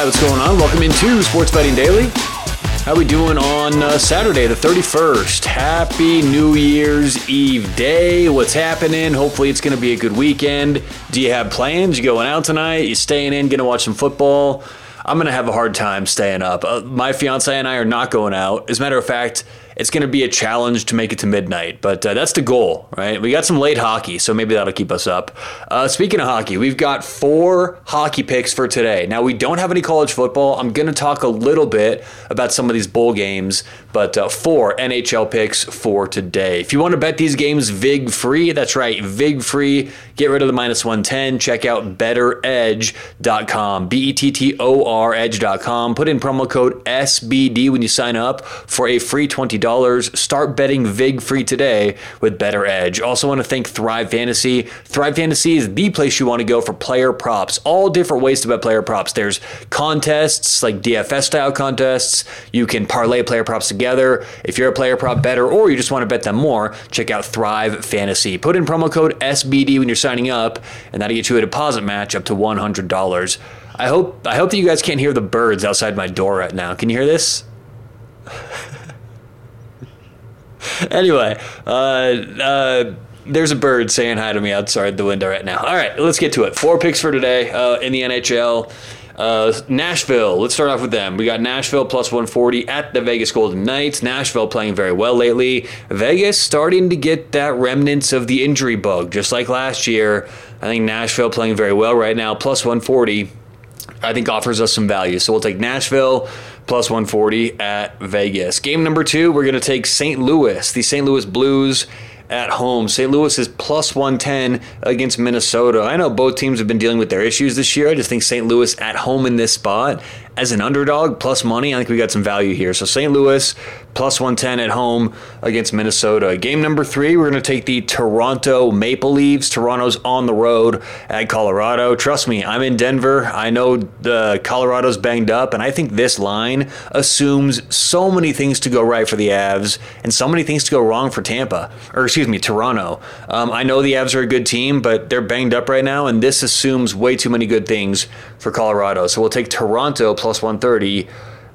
Hi, what's going on? Welcome into Sports Fighting Daily. How we doing on Saturday, the 31st? Happy New Year's Eve day. What's happening? Hopefully it's going to be a good weekend. Do you have plans? You going out tonight? You staying in? Going to watch some football? I'm going to have a hard time staying up. My fiance and I are not going out. As a matter of fact, it's going to be a challenge to make it to midnight, but that's the goal, right? We got some late hockey, so maybe that'll keep us up. Speaking of hockey, we've got 4 hockey picks for today. Now, we don't have any college football. I'm going to talk a little bit about some of these bowl games, but 4 NHL picks for today. If you want to bet these games VIG-free, that's right, VIG-free. Get rid of the -110. Check out betteredge.com, BETTOR edge.com. Put in promo code SBD when you sign up for a free $20. Start betting VIG free today with Better Edge. Also want to thank Thrive Fantasy. Thrive Fantasy is the place you want to go for player props. All different ways to bet player props. There's contests like DFS style contests. You can parlay player props together. If you're a player prop better or you just want to bet them more, check out Thrive Fantasy. Put in promo code SBD when you're signing up, and that'll get you a deposit match up to $100. I hope that you guys can't hear the birds outside my door right now. Can you hear this? Anyway, there's a bird saying hi to me outside the window right now. All right, let's get to it. 4 picks for today in the NHL. Nashville, let's start off with them. We got Nashville plus 140 at the Vegas Golden Knights. Nashville playing very well lately. Vegas starting to get that remnants of the injury bug, just like last year. I think Nashville playing very well right now. Plus 140, I think, offers us some value. So we'll take Nashville plus 140 at Vegas. Game number 2, we're going to take St. Louis, the St. Louis Blues at home. St. Louis is plus 110 against Minnesota. I know both teams have been dealing with their issues this year. I just think St. Louis at home in this spot as an underdog plus money, I think we got some value here. So St. Louis plus 110 at home against Minnesota. Game number 3, we're going to take the Toronto Maple Leafs. Toronto's on the road at Colorado. Trust me, I'm in Denver. I know the Colorado's banged up, and I think this line assumes so many things to go right for the Avs and so many things to go wrong for Toronto. I know the Avs are a good team, but they're banged up right now, and this assumes way too many good things for Colorado. So we'll take Toronto plus 130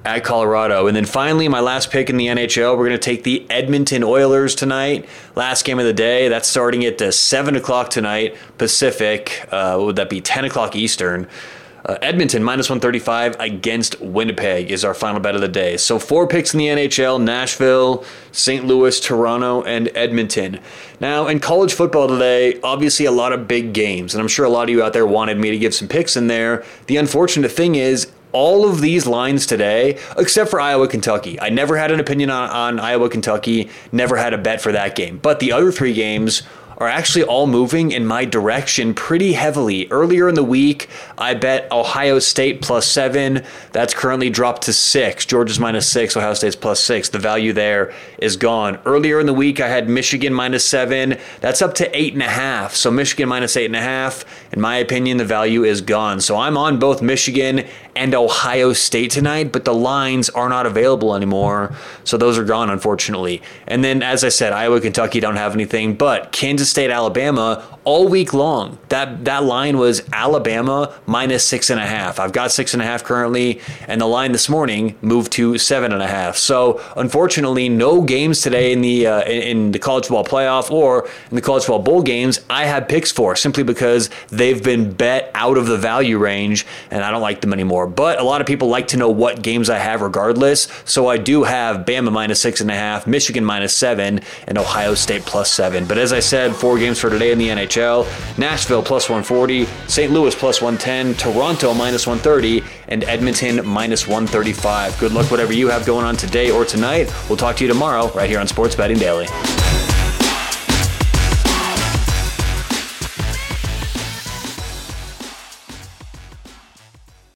at Colorado. And then finally, my last pick in the NHL, we're going to take the Edmonton Oilers tonight. Last game of the day. That's starting at 7 o'clock tonight, Pacific. Would that be 10 o'clock Eastern? Edmonton minus 135 against Winnipeg is our final bet of the day. So 4 picks in the NHL, Nashville, St. Louis, Toronto, and Edmonton. Now, in college football today, obviously a lot of big games, and I'm sure a lot of you out there wanted me to give some picks in there. The unfortunate thing is, all of these lines today, except for Iowa-Kentucky. I never had an opinion on Iowa-Kentucky, never had a bet for that game. But the other 3 games are actually all moving in my direction pretty heavily. Earlier in the week, I bet Ohio State plus 7. That's currently dropped to 6. Georgia's minus 6, Ohio State's plus 6. The value there is gone. Earlier in the week, I had Michigan minus 7. That's up to 8.5. So Michigan minus 8.5. In my opinion, the value is gone. So I'm on both Michigan and Ohio State tonight, but the lines are not available anymore. So those are gone, unfortunately. And then, as I said, Iowa, Kentucky don't have anything, but Kansas State, Alabama, all week long. That line was Alabama minus 6.5. I've got 6.5 currently, and the line this morning moved to 7.5. So, unfortunately, no games today in the college football playoff or in the college football bowl games I have picks for, simply because they've been bet out of the value range, and I don't like them anymore. But a lot of people like to know what games I have regardless, so I do have Bama minus 6.5, Michigan minus 7, and Ohio State plus 7. But as I said, 4 games for today in the NHL. Nashville plus 140, St. Louis plus 110, Toronto minus 130, and Edmonton minus 135. Good luck whatever you have going on today or tonight. We'll talk to you tomorrow right here on Sports Betting Daily.